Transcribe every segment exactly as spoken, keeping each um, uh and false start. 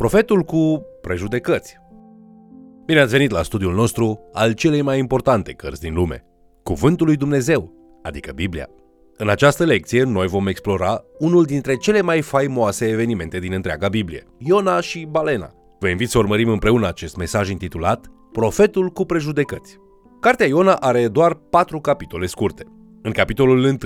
Profetul cu prejudecăți. Bine ați venit la studiul nostru al celei mai importante cărți din lume, Cuvântul lui Dumnezeu, adică Biblia. În această lecție noi vom explora unul dintre cele mai faimoase evenimente din întreaga Biblie, Iona și balena. Vă invit să urmărim împreună acest mesaj intitulat Profetul cu prejudecăți. Cartea Iona are doar patru capitole scurte. În capitolul unu,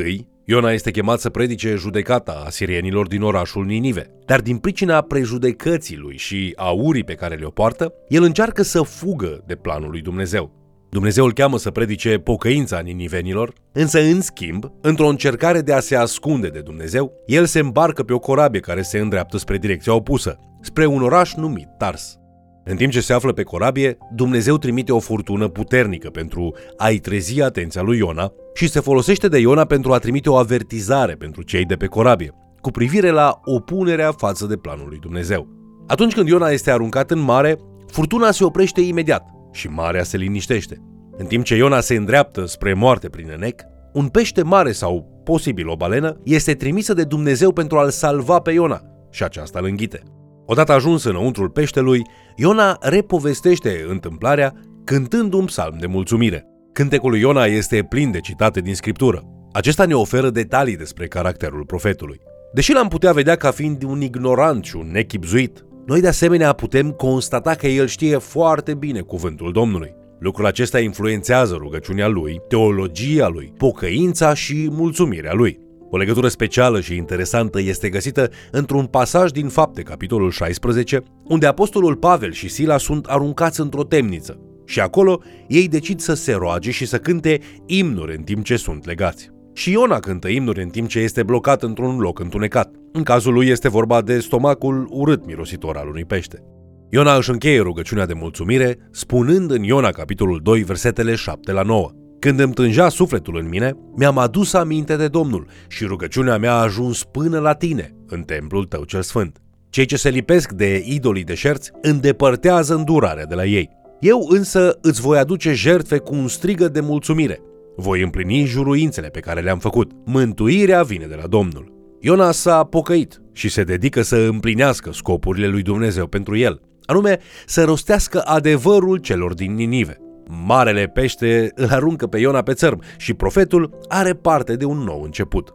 Iona este chemat să predice judecata asirienilor din orașul Ninive, dar din pricina prejudecății lui și a urii pe care le-o poartă, el încearcă să fugă de planul lui Dumnezeu. Dumnezeu îl cheamă să predice pocăința ninivenilor, însă în schimb, într-o încercare de a se ascunde de Dumnezeu, el se îmbarcă pe o corabie care se îndreaptă spre direcția opusă, spre un oraș numit Tars. În timp ce se află pe corabie, Dumnezeu trimite o furtună puternică pentru a-i trezi atenția lui Iona și se folosește de Iona pentru a trimite o avertizare pentru cei de pe corabie, cu privire la opunerea față de planul lui Dumnezeu. Atunci când Iona este aruncat în mare, furtuna se oprește imediat și marea se liniștește. În timp ce Iona se îndreaptă spre moarte prin înec, un pește mare sau, posibil, o balenă, este trimisă de Dumnezeu pentru a-l salva pe Iona și aceasta îl înghite. Odată ajuns înăuntrul peștelui, Iona repovestește întâmplarea cântând un psalm de mulțumire. Cântecul lui Iona este plin de citate din Scriptură. Acesta ne oferă detalii despre caracterul profetului. Deși l-am putea vedea ca fiind un ignorant și un nechibzuit, noi de asemenea putem constata că el știe foarte bine cuvântul Domnului. Lucrul acesta influențează rugăciunea lui, teologia lui, pocăința și mulțumirea lui. O legătură specială și interesantă este găsită într-un pasaj din Fapte, capitolul șaisprezece, unde apostolul Pavel și Sila sunt aruncați într-o temniță și acolo ei decid să se roage și să cânte imnuri în timp ce sunt legați. Și Iona cântă imnuri în timp ce este blocat într-un loc întunecat. În cazul lui este vorba de stomacul urât mirositor al unui pește. Iona își încheie rugăciunea de mulțumire spunând în Iona, capitolul doi, versetele șapte la nouă. Când îmi tânja sufletul în mine, mi-am adus aminte de Domnul și rugăciunea mea a ajuns până la tine, în templul tău cel sfânt. Cei ce se lipesc de idolii de șerți îndepărtează îndurarea de la ei. Eu însă îți voi aduce jertfe cu un strigăt de mulțumire. Voi împlini juruințele pe care le-am făcut. Mântuirea vine de la Domnul. Iona s-a pocăit și se dedică să împlinească scopurile lui Dumnezeu pentru el, anume să rostească adevărul celor din Ninive. Marele pește îl aruncă pe Iona pe țărm și profetul are parte de un nou început.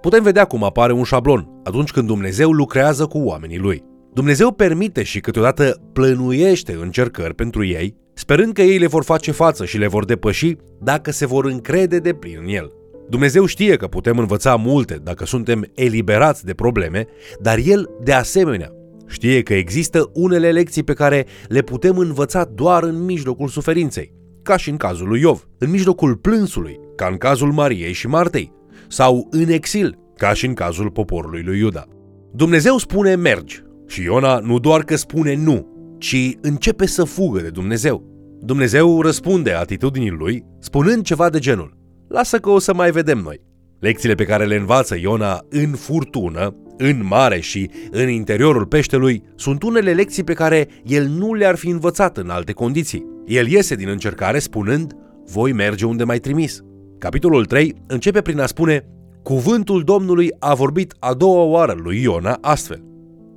Putem vedea cum apare un șablon atunci când Dumnezeu lucrează cu oamenii lui. Dumnezeu permite și câteodată plănuiește încercări pentru ei, sperând că ei le vor face față și le vor depăși dacă se vor încrede de plin în el. Dumnezeu știe că putem învăța multe dacă suntem eliberați de probleme, dar El, de asemenea, știe că există unele lecții pe care le putem învăța doar în mijlocul suferinței, ca și în cazul lui Iov, în mijlocul plânsului, ca în cazul Mariei și Martei, sau în exil, ca și în cazul poporului lui Iuda. Dumnezeu spune mergi și Iona nu doar că spune nu, ci începe să fugă de Dumnezeu. Dumnezeu răspunde atitudinii lui spunând ceva de genul: lasă că o să mai vedem noi. Lecțiile pe care le învață Iona în furtună, în mare și în interiorul peștelui sunt unele lecții pe care el nu le-ar fi învățat în alte condiții. El iese din încercare spunând: voi merge unde m-ai trimis. Capitolul trei începe prin a spune: cuvântul Domnului a vorbit a doua oară lui Iona astfel.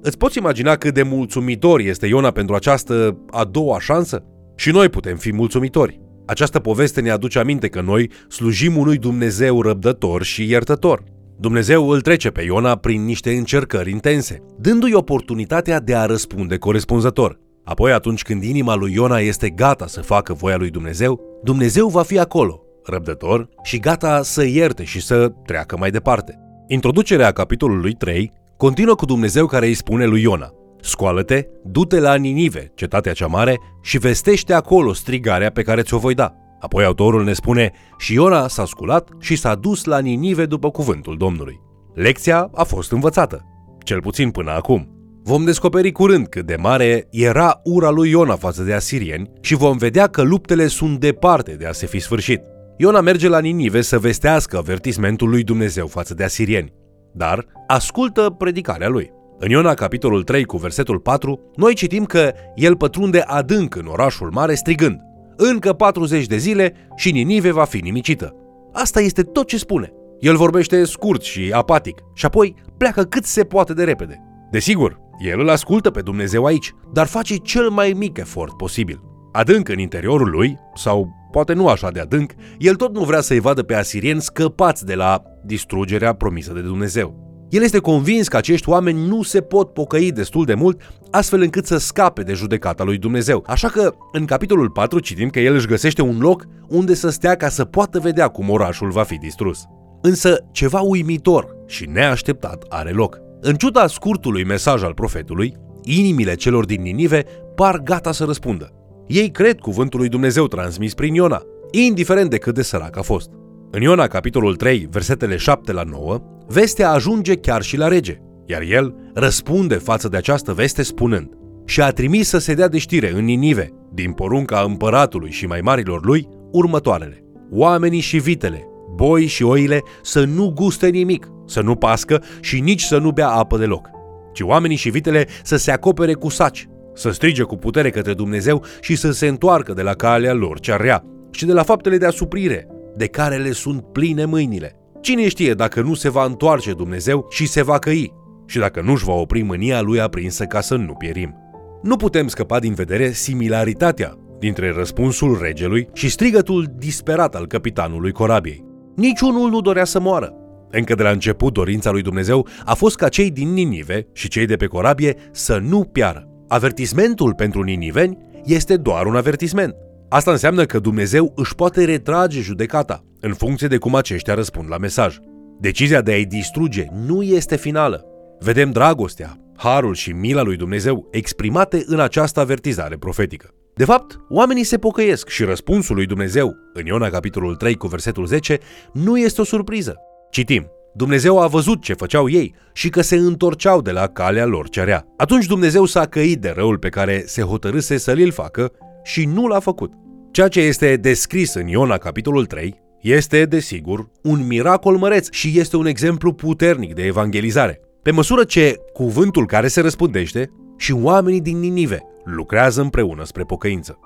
Îți poți imagina cât de mulțumitor este Iona pentru această a doua șansă? Și noi putem fi mulțumitori. Această poveste ne aduce aminte că noi slujim unui Dumnezeu răbdător și iertător. Dumnezeu îl trece pe Iona prin niște încercări intense, dându-i oportunitatea de a răspunde corespunzător. Apoi, atunci când inima lui Iona este gata să facă voia lui Dumnezeu, Dumnezeu va fi acolo, răbdător și gata să ierte și să treacă mai departe. Introducerea capitolului trei continuă cu Dumnezeu care îi spune lui Iona: scoală-te, du-te la Ninive, cetatea cea mare, și vestește acolo strigarea pe care ți-o voi da. Apoi autorul ne spune: și Iona s-a sculat și s-a dus la Ninive după cuvântul Domnului. Lecția a fost învățată, cel puțin până acum. Vom descoperi curând cât de mare era ura lui Iona față de asirieni și vom vedea că luptele sunt departe de a se fi sfârșit. Iona merge la Ninive să vestească avertismentul lui Dumnezeu față de asirieni, dar ascultă predicarea lui. În Iona, capitolul trei, cu versetul patru, noi citim că el pătrunde adânc în orașul mare strigând: încă patruzeci de zile și Ninive va fi nimicită. Asta este tot ce spune. El vorbește scurt și apatic și apoi pleacă cât se poate de repede. Desigur, El îl ascultă pe Dumnezeu aici, dar face cel mai mic efort posibil. Adânc în interiorul lui, sau poate nu așa de adânc, el tot nu vrea să-i vadă pe asirieni scăpați de la distrugerea promisă de Dumnezeu. El este convins că acești oameni nu se pot pocăi destul de mult, astfel încât să scape de judecata lui Dumnezeu. Așa că, în capitolul patru, citim că el își găsește un loc unde să stea ca să poată vedea cum orașul va fi distrus. Însă, ceva uimitor și neașteptat are loc. În ciuda scurtului mesaj al profetului, inimile celor din Ninive par gata să răspundă. Ei cred cuvântul lui Dumnezeu transmis prin Iona, indiferent de cât de sărac a fost. În Iona, capitolul trei, versetele șapte la nouă, vestea ajunge chiar și la rege, iar el răspunde față de această veste spunând: și a trimis să se dea de știre în Ninive, din porunca împăratului și mai marilor lui, următoarele: oamenii și vitele, boi și oile să nu guste nimic, să nu pască și nici să nu bea apă deloc, ci oamenii și vitele să se acopere cu saci, să strige cu putere către Dumnezeu și să se întoarcă de la calea lor cea rea și de la faptele de asuprire, de care le sunt pline mâinile. Cine știe dacă nu se va întoarce Dumnezeu și se va căi și dacă nu-și va opri mânia lui aprinsă ca să nu pierim. Nu putem scăpa din vedere similaritatea dintre răspunsul regelui și strigătul disperat al căpitanului corabiei. Niciunul nu dorea să moară. Încă de la început, dorința lui Dumnezeu a fost ca cei din Ninive și cei de pe corabie să nu piară. Avertismentul pentru niniveni este doar un avertisment. Asta înseamnă că Dumnezeu își poate retrage judecata în funcție de cum aceștia răspund la mesaj. Decizia de a-i distruge nu este finală. Vedem dragostea, harul și mila lui Dumnezeu exprimate în această avertizare profetică. De fapt, oamenii se pocăiesc și răspunsul lui Dumnezeu, în Iona capitolul trei cu versetul zece, nu este o surpriză. Citim: Dumnezeu a văzut ce făceau ei și că se întorceau de la calea lor cea rea. Atunci Dumnezeu s-a căit de răul pe care se hotărâse să l-l facă și nu l-a făcut. Ceea ce este descris în Iona capitolul trei este, desigur, un miracol măreț și este un exemplu puternic de evangelizare. Pe măsură ce cuvântul care se răspândește și oamenii din Ninive lucrează împreună spre pocăință.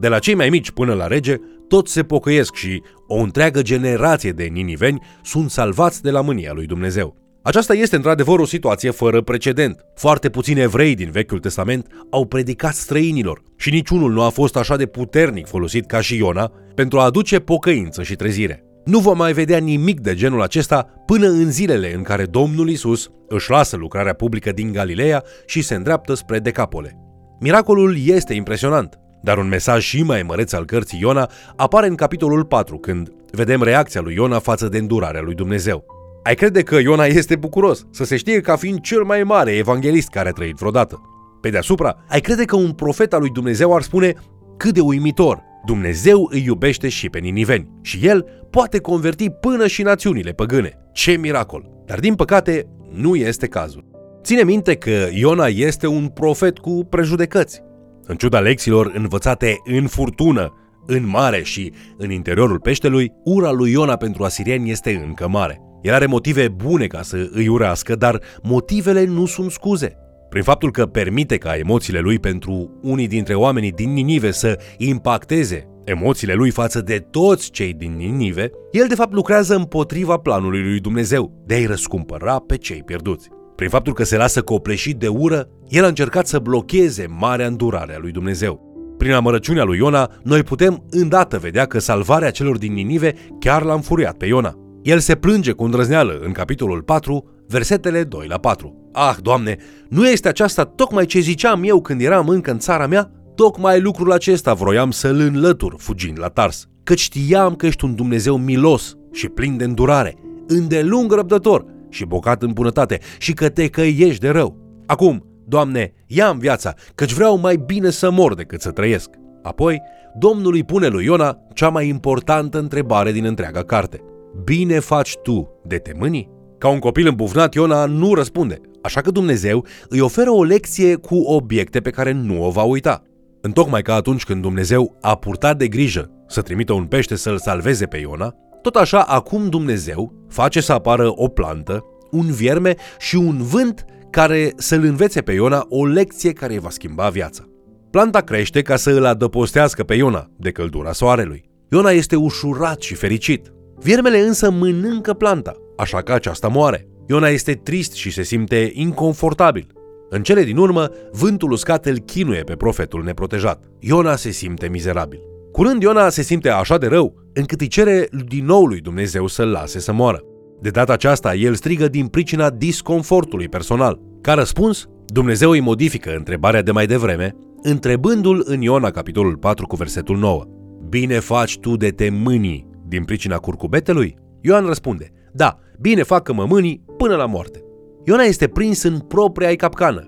De la cei mai mici până la rege, toți se pocăiesc și o întreagă generație de niniveni sunt salvați de la mânia lui Dumnezeu. Aceasta este într-adevăr o situație fără precedent. Foarte puțini evrei din Vechiul Testament au predicat străinilor și niciunul nu a fost așa de puternic folosit ca și Iona pentru a aduce pocăință și trezire. Nu vom mai vedea nimic de genul acesta până în zilele în care Domnul Iisus își lasă lucrarea publică din Galileea și se îndreaptă spre Decapole. Miracolul este impresionant, dar un mesaj și mai măreț al cărții Iona apare în capitolul patru, când vedem reacția lui Iona față de îndurarea lui Dumnezeu. Ai crede că Iona este bucuros să se știe ca fiind cel mai mare evanghelist care a trăit vreodată. Pe deasupra, ai crede că un profet al lui Dumnezeu ar spune: cât de uimitor, Dumnezeu îi iubește și pe niniveni și el poate converti până și națiunile păgâne. Ce miracol! Dar din păcate, nu este cazul. Ține minte că Iona este un profet cu prejudecăți. În ciuda lecțiilor învățate în furtună, în mare și în interiorul peștelui, ura lui Iona pentru asirieni este încă mare. El are motive bune ca să îi urească, dar motivele nu sunt scuze. Prin faptul că permite ca emoțiile lui pentru unii dintre oamenii din Ninive să impacteze emoțiile lui față de toți cei din Ninive, el de fapt lucrează împotriva planului lui Dumnezeu de a-i răscumpăra pe cei pierduți. Prin faptul că se lasă copleșit de ură, el a încercat să blocheze marea îndurare a lui Dumnezeu. Prin amărăciunea lui Iona, noi putem îndată vedea că salvarea celor din Ninive chiar l-a înfuriat pe Iona. El se plânge cu îndrăzneală în capitolul patru, versetele doi la patru. Ah, Doamne, nu este aceasta tocmai ce ziceam eu când eram încă în țara mea? Tocmai lucrul acesta vroiam să-l înlătur fugind la Tars, căci știam că ești un Dumnezeu milos și plin de îndurare, îndelung răbdător și bogat în bunătate și că te căiești de rău. Acum, Doamne, ia-mi viața, căci vreau mai bine să mor decât să trăiesc. Apoi, Domnul îi pune lui Iona cea mai importantă întrebare din întreaga carte. Bine faci tu de te mâni? Ca un copil îmbufnat, Iona nu răspunde, așa că Dumnezeu îi oferă o lecție cu obiecte pe care nu o va uita. Întocmai ca atunci când Dumnezeu a purtat de grijă să trimită un pește să-l salveze pe Iona, tot așa acum Dumnezeu face să apară o plantă, un vierme și un vânt care să-l învețe pe Iona o lecție care îi va schimba viața. Planta crește ca să îl adăpostească pe Iona de căldura soarelui. Iona este ușurat și fericit. Viermele însă mănâncă planta, așa că aceasta moare. Iona este trist și se simte inconfortabil. În cele din urmă, vântul uscat îl chinuie pe profetul neprotejat. Iona se simte mizerabil. Curând Iona se simte așa de rău, încât îi cere din nou lui Dumnezeu să-l lase să moară. De data aceasta, el strigă din pricina disconfortului personal. Ca răspuns, Dumnezeu îi modifică întrebarea de mai devreme, întrebându-l în Iona, capitolul patru, cu versetul nouă. Bine faci tu de te mâni din pricina curcubetelui? Ioan răspunde, da, bine fac că mă mâni până la moarte. Iona este prins în propria-i capcană,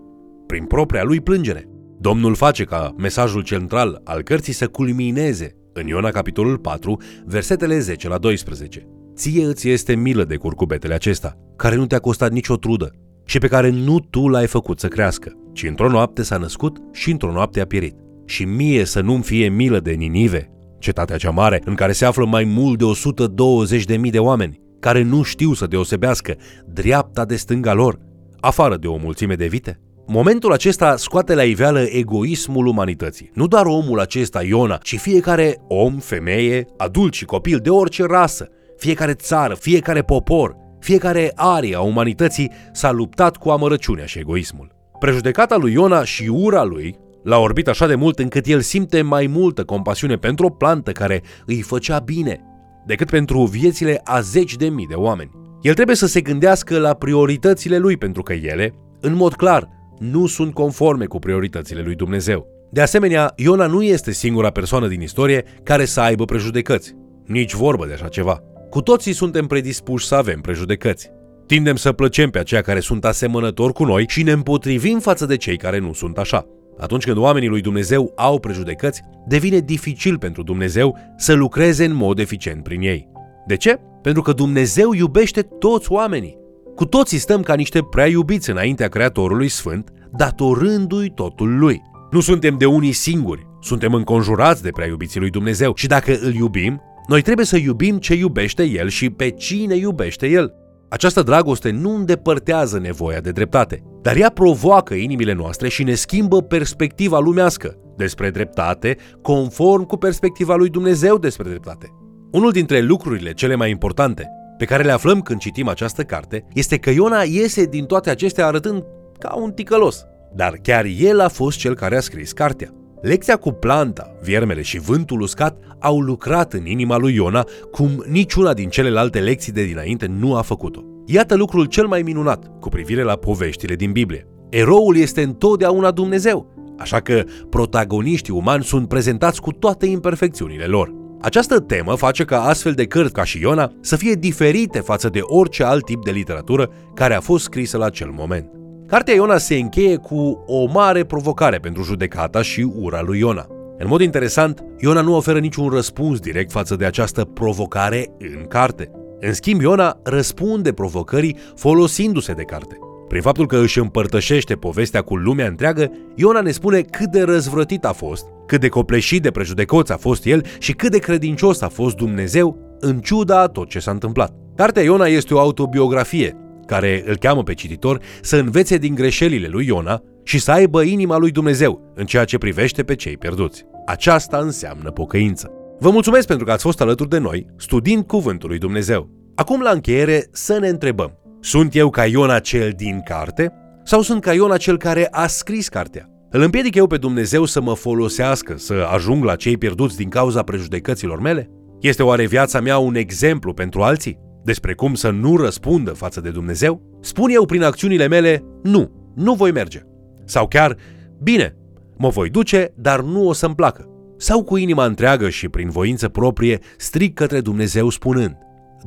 prin propria lui plângere. Domnul face ca mesajul central al cărții să culmineze în Iona, capitolul patru, versetele zece la doisprezece. Ție îți este milă de curcubetele acesta, care nu te-a costat nicio trudă și pe care nu tu l-ai făcut să crească, ci într-o noapte s-a născut și într-o noapte a pierit. Și mie să nu-mi fie milă de Ninive, cetatea cea mare, în care se află mai mult de o sută douăzeci de mii de oameni, care nu știu să deosebească dreapta de stânga lor, afară de o mulțime de vite. Momentul acesta scoate la iveală egoismul umanității. Nu doar omul acesta, Iona, ci fiecare om, femeie, adult și copil de orice rasă, fiecare țară, fiecare popor, fiecare arie a umanității s-a luptat cu amărăciunea și egoismul. Prejudecata lui Iona și ura lui l-a orbit așa de mult încât el simte mai multă compasiune pentru o plantă care îi făcea bine decât pentru viețile a zeci de mii de oameni. El trebuie să se gândească la prioritățile lui, pentru că ele, în mod clar, nu sunt conforme cu prioritățile lui Dumnezeu. De asemenea, Iona nu este singura persoană din istorie care să aibă prejudecăți. Nici vorbă de așa ceva. Cu toții suntem predispuși să avem prejudecăți. Tindem să plăcem pe aceia care sunt asemănători cu noi și ne împotrivim față de cei care nu sunt așa. Atunci când oamenii lui Dumnezeu au prejudecăți, devine dificil pentru Dumnezeu să lucreze în mod eficient prin ei. De ce? Pentru că Dumnezeu iubește toți oamenii. Cu toții stăm ca niște prea iubiți înaintea Creatorului Sfânt, datorându-i totul Lui. Nu suntem de unii singuri, suntem înconjurați de prea iubiții lui Dumnezeu și dacă îl iubim, noi trebuie să iubim ce iubește El și pe cine iubește El. Această dragoste nu îndepărtează nevoia de dreptate, dar ea provoacă inimile noastre și ne schimbă perspectiva lumească despre dreptate, conform cu perspectiva lui Dumnezeu despre dreptate. Unul dintre lucrurile cele mai importante pe care le aflăm când citim această carte este că Iona iese din toate acestea arătând ca un ticălos. Dar chiar el a fost cel care a scris cartea. Lecția cu planta, viermele și vântul uscat au lucrat în inima lui Iona cum niciuna din celelalte lecții de dinainte nu a făcut-o. Iată lucrul cel mai minunat cu privire la poveștile din Biblie. Eroul este întotdeauna Dumnezeu, așa că protagoniștii umani sunt prezentați cu toate imperfecțiunile lor. Această temă face ca astfel de cărți ca și Iona să fie diferite față de orice alt tip de literatură care a fost scrisă la acel moment. Cartea Iona se încheie cu o mare provocare pentru judecata și ura lui Iona. În mod interesant, Iona nu oferă niciun răspuns direct față de această provocare în carte. În schimb, Iona răspunde provocării folosindu-se de carte. Prin faptul că își împărtășește povestea cu lumea întreagă, Iona ne spune cât de răzvrătit a fost, cât de copleșit de prejudecăți a fost el și cât de credincios a fost Dumnezeu în ciuda a tot ce s-a întâmplat. Cartea Iona este o autobiografie care îl cheamă pe cititor să învețe din greșelile lui Iona și să aibă inima lui Dumnezeu în ceea ce privește pe cei pierduți. Aceasta înseamnă pocăință. Vă mulțumesc pentru că ați fost alături de noi studiind Cuvântul lui Dumnezeu. Acum, la încheiere, să ne întrebăm: sunt eu ca Iona cel din carte sau sunt ca Iona cel care a scris cartea? Îl împiedic eu pe Dumnezeu să mă folosească, să ajung la cei pierduți din cauza prejudecăților mele? Este oare viața mea un exemplu pentru alții despre cum să nu răspundă față de Dumnezeu? Spun eu prin acțiunile mele, nu, nu voi merge. Sau chiar, bine, mă voi duce, dar nu o să-mi placă. Sau cu inima întreagă și prin voință proprie strig către Dumnezeu spunând: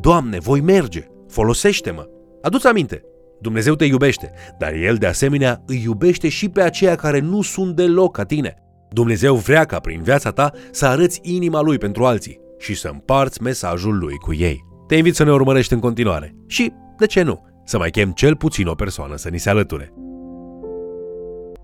Doamne, voi merge, folosește-mă. Adu-ți aminte, Dumnezeu te iubește, dar El de asemenea îi iubește și pe aceia care nu sunt deloc ca tine. Dumnezeu vrea ca prin viața ta să arăți inima Lui pentru alții și să împarți mesajul Lui cu ei. Te invit să ne urmărești în continuare și, de ce nu, să mai chem cel puțin o persoană să ni se alăture.